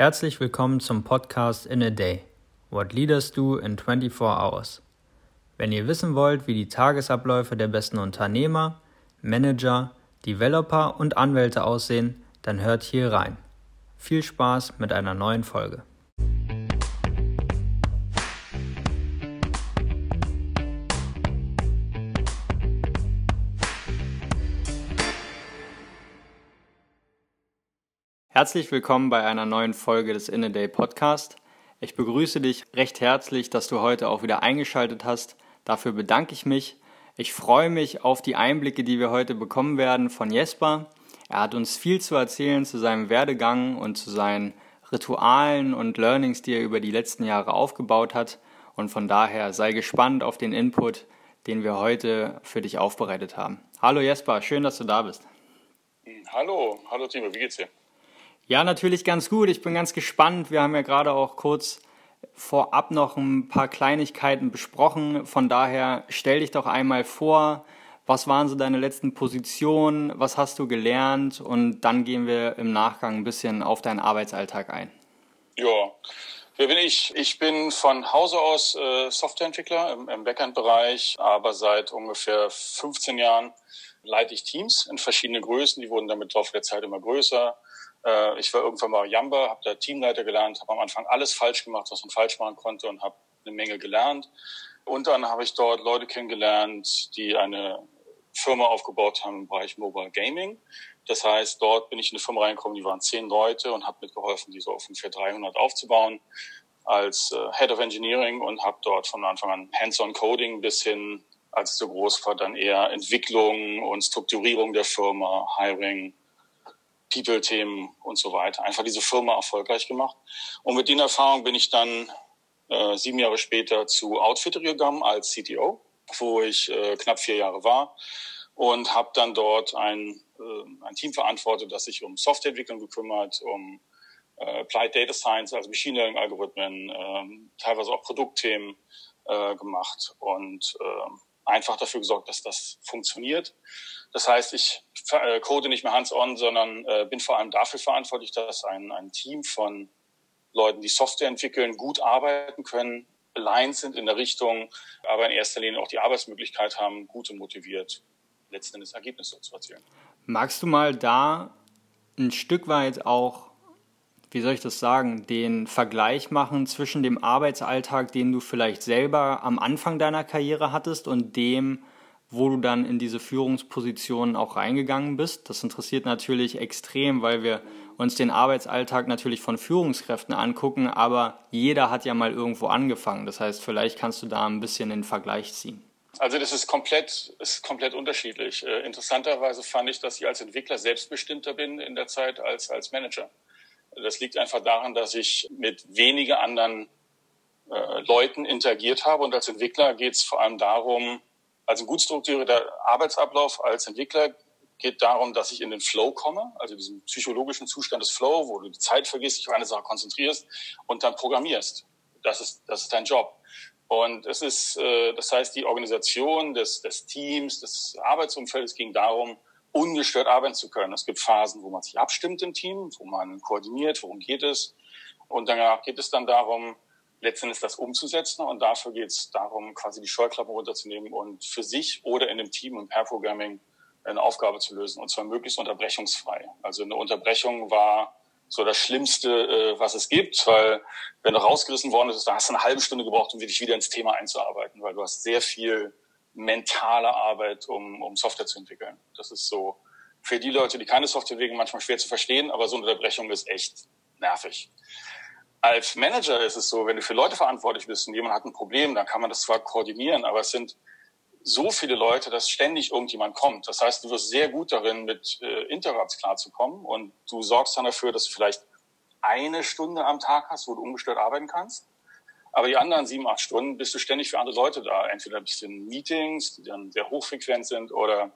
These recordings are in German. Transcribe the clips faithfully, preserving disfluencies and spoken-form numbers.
Herzlich willkommen zum Podcast In a Day, What Leaders Do in twenty-four hours. Wenn ihr wissen wollt, wie die Tagesabläufe der besten Unternehmer, Manager, Developer und Anwälte aussehen, dann hört hier rein. Viel Spaß mit einer neuen Folge. Herzlich willkommen bei einer neuen Folge des In a Day Podcast. Ich begrüße dich recht herzlich, dass du heute auch wieder eingeschaltet hast. Dafür bedanke ich mich. Ich freue mich auf die Einblicke, die wir heute bekommen werden von Jesper. Er hat uns viel zu erzählen zu seinem Werdegang und zu seinen Ritualen und Learnings, die er über die letzten Jahre aufgebaut hat. Und von daher sei gespannt auf den Input, den wir heute für dich aufbereitet haben. Hallo Jesper, schön, dass du da bist. Hallo, hallo Timo, wie geht's dir? Ja, natürlich ganz gut. Ich bin ganz gespannt. Wir haben ja gerade auch kurz vorab noch ein paar Kleinigkeiten besprochen. Von daher stell dich doch einmal vor, was waren so deine letzten Positionen, was hast du gelernt und dann gehen wir im Nachgang ein bisschen auf deinen Arbeitsalltag ein. Ja, wer bin ich? Ich bin von Hause aus äh, Softwareentwickler im, im Backend-Bereich, aber seit ungefähr fünfzehn Jahren leite ich Teams in verschiedene Größen. Die wurden dann mit Lauf der Zeit immer größer. Ich war irgendwann mal Jamba, habe da Teamleiter gelernt, habe am Anfang alles falsch gemacht, was man falsch machen konnte und habe eine Menge gelernt. Und dann habe ich dort Leute kennengelernt, die eine Firma aufgebaut haben im Bereich Mobile Gaming. Das heißt, dort bin ich in eine Firma reingekommen, die waren zehn Leute und habe mitgeholfen, die so auf ungefähr dreihundert aufzubauen als Head of Engineering und habe dort von Anfang an Hands-on Coding bis hin, als es so groß war, dann eher Entwicklung und Strukturierung der Firma, Hiring, People-Themen und so weiter. Einfach diese Firma erfolgreich gemacht. Und mit den Erfahrungen bin ich dann äh, sieben Jahre später zu Outfittery gegangen als C T O, wo ich äh, knapp vier Jahre war und habe dann dort ein, äh, ein Team verantwortet, das sich um Softwareentwicklung gekümmert, um äh, Applied Data Science, also Machine Learning Algorithmen, äh, teilweise auch Produktthemen äh, gemacht und äh, einfach dafür gesorgt, dass das funktioniert. Das heißt, ich code nicht mehr hands-on, sondern äh, bin vor allem dafür verantwortlich, dass ein, ein Team von Leuten, die Software entwickeln, gut arbeiten können, aligned sind in der Richtung, aber in erster Linie auch die Arbeitsmöglichkeit haben, gut und motiviert letzten Endes Ergebnisse zu erzielen. Magst du mal da ein Stück weit auch, wie soll ich das sagen, den Vergleich machen zwischen dem Arbeitsalltag, den du vielleicht selber am Anfang deiner Karriere hattest und dem, wo du dann in diese Führungspositionen auch reingegangen bist? Das interessiert natürlich extrem, weil wir uns den Arbeitsalltag natürlich von Führungskräften angucken, aber jeder hat ja mal irgendwo angefangen. Das heißt, vielleicht kannst du da ein bisschen den Vergleich ziehen. Also das ist komplett, ist komplett unterschiedlich. Interessanterweise fand ich, dass ich als Entwickler selbstbestimmter bin in der Zeit als, als Manager. Das liegt einfach daran, dass ich mit wenigen anderen äh, Leuten interagiert habe. Und als Entwickler geht es vor allem darum, also ein gut strukturierter Arbeitsablauf als Entwickler geht darum, dass ich in den Flow komme, also diesen psychologischen Zustand des Flow, wo du die Zeit vergisst, dich auf eine Sache konzentrierst und dann programmierst. Das ist, das ist dein Job. Und es ist, äh, das heißt, die Organisation des, des Teams, des Arbeitsumfeldes ging darum, ungestört arbeiten zu können. Es gibt Phasen, wo man sich abstimmt im Team, wo man koordiniert, worum geht es. Und danach geht es dann darum, letztendlich das umzusetzen. Und dafür geht es darum, quasi die Scheuklappen runterzunehmen und für sich oder in dem Team im Pair-Programming eine Aufgabe zu lösen. Und zwar möglichst unterbrechungsfrei. Also eine Unterbrechung war so das Schlimmste, was es gibt. Weil wenn du rausgerissen worden bist, da hast du eine halbe Stunde gebraucht, um dich wieder ins Thema einzuarbeiten. Weil du hast sehr viel mentale Arbeit, um, um Software zu entwickeln. Das ist so für die Leute, die keine Software entwickeln, manchmal schwer zu verstehen, aber so eine Unterbrechung ist echt nervig. Als Manager ist es so, wenn du für Leute verantwortlich bist und jemand hat ein Problem, dann kann man das zwar koordinieren, aber es sind so viele Leute, dass ständig irgendjemand kommt. Das heißt, du wirst sehr gut darin, mit äh, Interrupts klarzukommen und du sorgst dann dafür, dass du vielleicht eine Stunde am Tag hast, wo du ungestört arbeiten kannst. Aber die anderen sieben, acht Stunden bist du ständig für andere Leute da. Entweder ein bisschen Meetings, die dann sehr hochfrequent sind, oder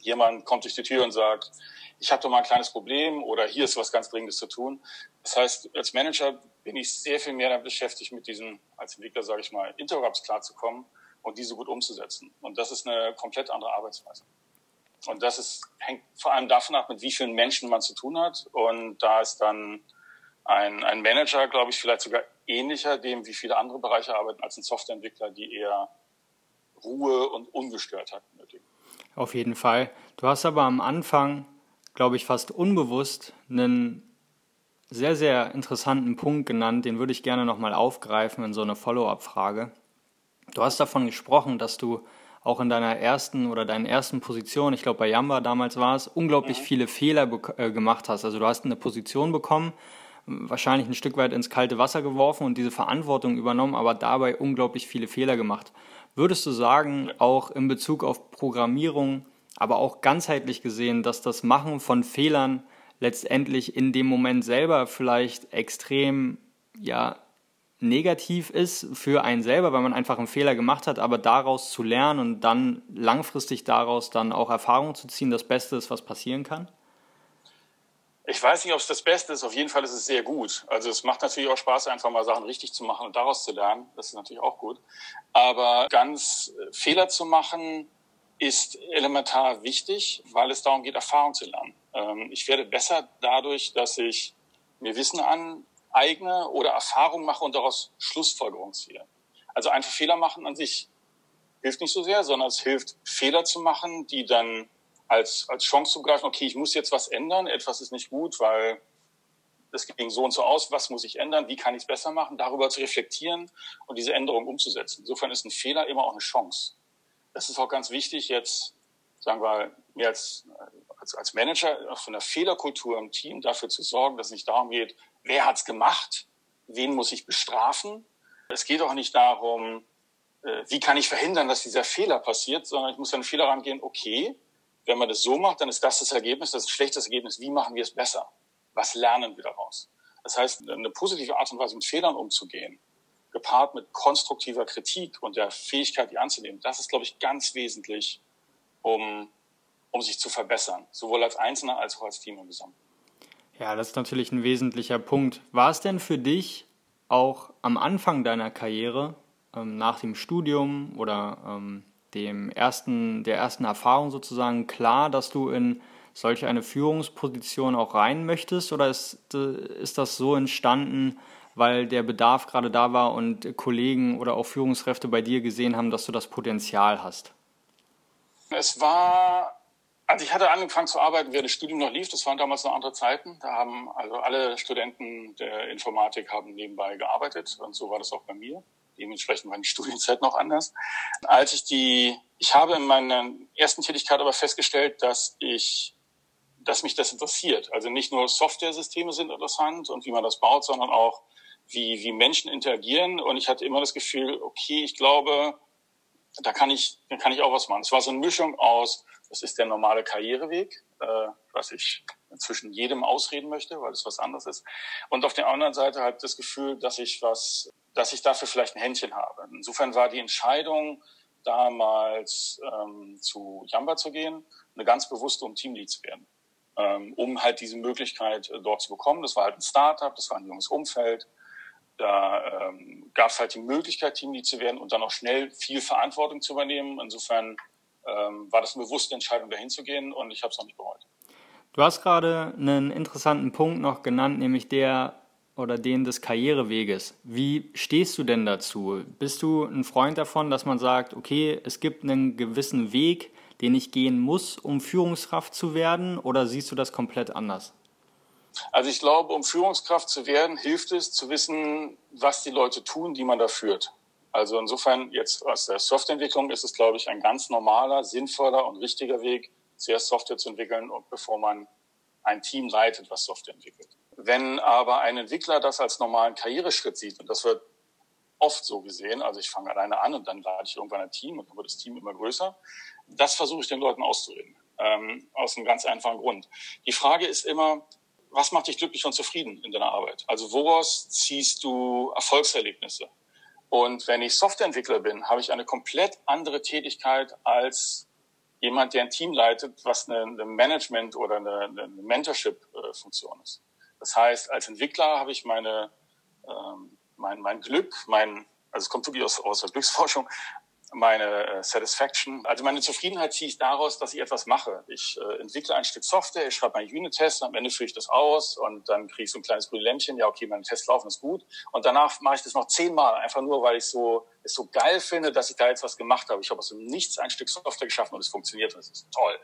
jemand kommt durch die Tür und sagt, ich habe doch mal ein kleines Problem oder hier ist was ganz Dringendes zu tun. Das heißt, als Manager bin ich sehr viel mehr damit beschäftigt, mit diesen, als Entwickler sage ich mal, Interrupts klarzukommen und diese gut umzusetzen. Und das ist eine komplett andere Arbeitsweise. Und das ist, hängt vor allem davon ab, mit wie vielen Menschen man zu tun hat. Und da ist dann ein, ein Manager, glaube ich, vielleicht sogar ähnlicher dem, wie viele andere Bereiche arbeiten, als ein Softwareentwickler, die eher Ruhe und Ungestörtheit benötigen. Auf jeden Fall. Du hast aber am Anfang, glaube ich, fast unbewusst einen sehr, sehr interessanten Punkt genannt, den würde ich gerne nochmal aufgreifen in so eine Follow-up-Frage. Du hast davon gesprochen, dass du auch in deiner ersten oder deinen ersten Position, ich glaube bei Jamba damals war es, unglaublich mhm. viele Fehler be- äh, gemacht hast. Also du hast eine Position bekommen, wahrscheinlich ein Stück weit ins kalte Wasser geworfen und diese Verantwortung übernommen, aber dabei unglaublich viele Fehler gemacht. Würdest du sagen, auch in Bezug auf Programmierung, aber auch ganzheitlich gesehen, dass das Machen von Fehlern letztendlich in dem Moment selber vielleicht extrem, ja, negativ ist für einen selber, weil man einfach einen Fehler gemacht hat, aber daraus zu lernen und dann langfristig daraus dann auch Erfahrung zu ziehen, das Beste ist, was passieren kann? Ich weiß nicht, ob es das Beste ist, auf jeden Fall ist es sehr gut. Also es macht natürlich auch Spaß, einfach mal Sachen richtig zu machen und daraus zu lernen, das ist natürlich auch gut. Aber ganz Fehler zu machen ist elementar wichtig, weil es darum geht, Erfahrung zu lernen. Ich werde besser dadurch, dass ich mir Wissen an eigene oder Erfahrung mache und daraus Schlussfolgerungen ziehe. Also einfach Fehler machen an sich hilft nicht so sehr, sondern es hilft, Fehler zu machen, die dann als, als Chance zu greifen, okay, ich muss jetzt was ändern, etwas ist nicht gut, weil das ging so und so aus, was muss ich ändern, wie kann ich es besser machen, darüber zu reflektieren und diese Änderung umzusetzen. Insofern ist ein Fehler immer auch eine Chance. Das ist auch ganz wichtig jetzt, sagen wir, mir als, als, als Manager von der Fehlerkultur im Team dafür zu sorgen, dass es nicht darum geht, wer hat's gemacht? Wen muss ich bestrafen? Es geht auch nicht darum, wie kann ich verhindern, dass dieser Fehler passiert, sondern ich muss an den Fehler rangehen, okay, wenn man das so macht, dann ist das das Ergebnis, das ist ein schlechtes Ergebnis, wie machen wir es besser? Was lernen wir daraus? Das heißt, eine positive Art und Weise, mit Fehlern umzugehen, gepaart mit konstruktiver Kritik und der Fähigkeit, die anzunehmen, das ist, glaube ich, ganz wesentlich, um, um sich zu verbessern, sowohl als Einzelner als auch als Team im Gesamten. Ja, das ist natürlich ein wesentlicher Punkt. War es denn für dich auch am Anfang deiner Karriere, ähm, nach dem Studium oder ähm, dem ersten, der ersten Erfahrung sozusagen klar, dass du in solch eine Führungsposition auch rein möchtest? Oder ist, äh, ist das so entstanden, weil der Bedarf gerade da war und Kollegen oder auch Führungskräfte bei dir gesehen haben, dass du das Potenzial hast? Es war... Also ich hatte angefangen zu arbeiten, während das Studium noch lief. Das waren damals noch andere Zeiten. Da haben also alle Studenten der Informatik haben nebenbei gearbeitet. Und so war das auch bei mir. Dementsprechend war die Studienzeit noch anders. Als ich die, ich habe in meiner ersten Tätigkeit aber festgestellt, dass ich, dass mich das interessiert. Also nicht nur Software-Systeme sind interessant und wie man das baut, sondern auch wie, wie Menschen interagieren. Und ich hatte immer das Gefühl, okay, ich glaube, da kann ich, da kann ich auch was machen. Es war so eine Mischung aus, das ist der normale Karriereweg, äh, was ich inzwischen jedem ausreden möchte, weil es was anderes ist. Und auf der anderen Seite halt das Gefühl, dass ich was, dass ich dafür vielleicht ein Händchen habe. Insofern war die Entscheidung, damals ähm, zu Jamba zu gehen, eine ganz bewusste, um Teamlead zu werden, ähm, um halt diese Möglichkeit äh, dort zu bekommen. Das war halt ein Startup, das war ein junges Umfeld. Da ähm, gab es halt die Möglichkeit, Teamlead zu werden und dann auch schnell viel Verantwortung zu übernehmen. Insofern ähm, war das eine bewusste Entscheidung, dahin zu gehen und ich habe es noch nicht bereut. Du hast gerade einen interessanten Punkt noch genannt, nämlich der oder den des Karriereweges. Wie stehst du denn dazu? Bist du ein Freund davon, dass man sagt, okay, es gibt einen gewissen Weg, den ich gehen muss, um Führungskraft zu werden, oder siehst du das komplett anders? Also ich glaube, um Führungskraft zu werden, hilft es zu wissen, was die Leute tun, die man da führt. Also insofern jetzt aus der Softwareentwicklung ist es, glaube ich, ein ganz normaler, sinnvoller und richtiger Weg, zuerst Software zu entwickeln, bevor man ein Team leitet, was Software entwickelt. Wenn aber ein Entwickler das als normalen Karriereschritt sieht, und das wird oft so gesehen, also ich fange alleine an und dann lade ich irgendwann ein Team und dann wird das Team immer größer, das versuche ich den Leuten auszureden, ähm, aus einem ganz einfachen Grund. Die Frage ist immer, was macht dich glücklich und zufrieden in deiner Arbeit? Also woraus ziehst du Erfolgserlebnisse? Und wenn ich Softwareentwickler bin, habe ich eine komplett andere Tätigkeit als jemand, der ein Team leitet, was eine, eine Management- oder eine, eine Mentorship-Funktion ist. Das heißt, als Entwickler habe ich meine, ähm, mein, mein Glück, mein, also es kommt wirklich aus, aus der Glücksforschung, meine Satisfaction. Also meine Zufriedenheit ziehe ich daraus, dass ich etwas mache. Ich äh, entwickle ein Stück Software, ich schreibe meinen Unit-Test, am Ende führe ich das aus und dann kriege ich so ein kleines Brühlämpchen. Ja, okay, meine Tests laufen, ist gut. Und danach mache ich das noch zehnmal, einfach nur, weil ich so, es so geil finde, dass ich da jetzt was gemacht habe. Ich habe aus dem Nichts ein Stück Software geschaffen und es funktioniert und es ist toll.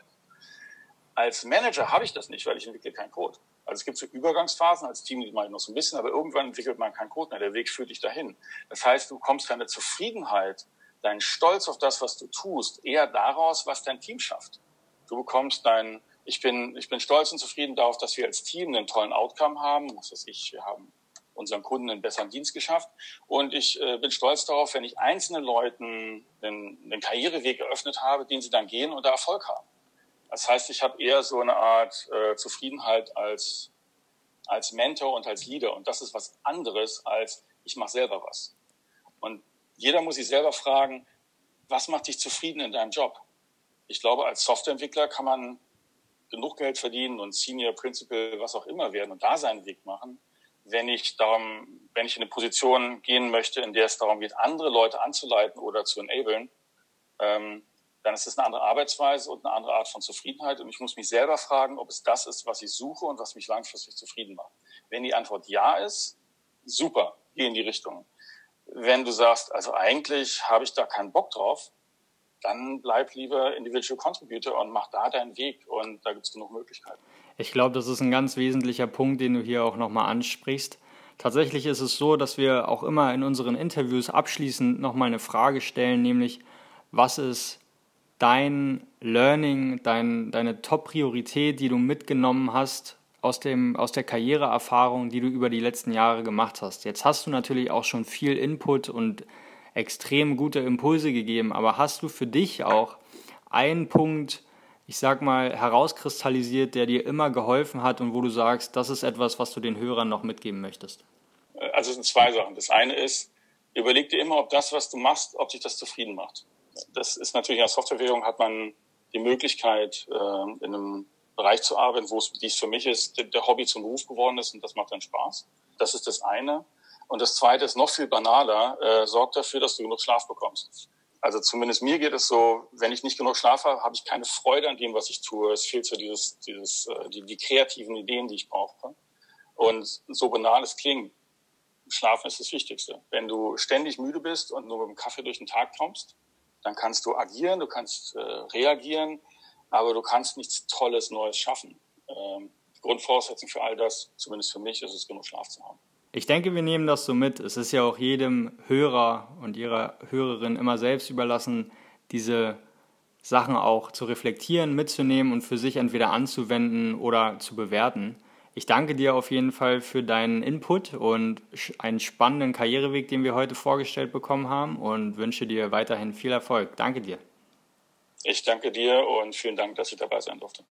Als Manager habe ich das nicht, weil ich entwickle keinen Code. Also es gibt so Übergangsphasen, als Team mache ich noch so ein bisschen, aber irgendwann entwickelt man keinen Code mehr, der Weg führt dich dahin. Das heißt, du bekommst deine Zufriedenheit, deinen Stolz auf das, was du tust, eher daraus, was dein Team schafft. Du bekommst dein, ich bin, ich bin stolz und zufrieden darauf, dass wir als Team einen tollen Outcome haben, was weiß ich, wir haben unseren Kunden einen besseren Dienst geschafft und ich äh, bin stolz darauf, wenn ich einzelnen Leuten einen, einen Karriereweg eröffnet habe, den sie dann gehen und da Erfolg haben. Das heißt, ich habe eher so eine Art äh, Zufriedenheit als, als Mentor und als Leader. Und das ist was anderes als, ich mache selber was. Und jeder muss sich selber fragen, was macht dich zufrieden in deinem Job? Ich glaube, als Softwareentwickler kann man genug Geld verdienen und Senior, Principal, was auch immer werden und da seinen Weg machen. Wenn ich darum, wenn ich in eine Position gehen möchte, in der es darum geht, andere Leute anzuleiten oder zu enablen, ähm, dann ist es eine andere Arbeitsweise und eine andere Art von Zufriedenheit. Und ich muss mich selber fragen, ob es das ist, was ich suche und was mich langfristig zufrieden macht. Wenn die Antwort ja ist, super, geh in die Richtung. Wenn du sagst, also eigentlich habe ich da keinen Bock drauf, dann bleib lieber Individual Contributor und mach da deinen Weg. Und da gibt es genug Möglichkeiten. Ich glaube, das ist ein ganz wesentlicher Punkt, den du hier auch nochmal ansprichst. Tatsächlich ist es so, dass wir auch immer in unseren Interviews abschließend nochmal eine Frage stellen, nämlich, was ist dein Learning, dein, deine Top-Priorität, die du mitgenommen hast aus, dem, aus der Karriereerfahrung, die du über die letzten Jahre gemacht hast. Jetzt hast du natürlich auch schon viel Input und extrem gute Impulse gegeben, aber hast du für dich auch einen Punkt, ich sag mal, herauskristallisiert, der dir immer geholfen hat und wo du sagst, das ist etwas, was du den Hörern noch mitgeben möchtest? Also es sind zwei Sachen. Das eine ist, überleg dir immer, ob das, was du machst, ob dich das zufrieden macht. Das ist natürlich, als Softwareentwicklung hat man die Möglichkeit, in einem Bereich zu arbeiten, wo es, wie es für mich ist, der Hobby zum Beruf geworden ist und das macht dann Spaß. Das ist das eine. Und das zweite ist noch viel banaler, äh, sorgt dafür, dass du genug Schlaf bekommst. Also zumindest mir geht es so, wenn ich nicht genug Schlaf habe, habe ich keine Freude an dem, was ich tue. Es fehlt so dieses, dieses, die, die kreativen Ideen, die ich brauche. Und so banal es klingt, Schlafen ist das Wichtigste. Wenn du ständig müde bist und nur mit dem Kaffee durch den Tag kommst, dann kannst du agieren, du kannst äh, reagieren, aber du kannst nichts Tolles, Neues schaffen. Ähm, Grundvoraussetzung für all das, zumindest für mich, ist es, genug Schlaf zu haben. Ich denke, wir nehmen das so mit. Es ist ja auch jedem Hörer und ihrer Hörerin immer selbst überlassen, diese Sachen auch zu reflektieren, mitzunehmen und für sich entweder anzuwenden oder zu bewerten. Ich danke dir auf jeden Fall für deinen Input und einen spannenden Karriereweg, den wir heute vorgestellt bekommen haben, und wünsche dir weiterhin viel Erfolg. Danke dir. Ich danke dir und vielen Dank, dass ich dabei sein durfte.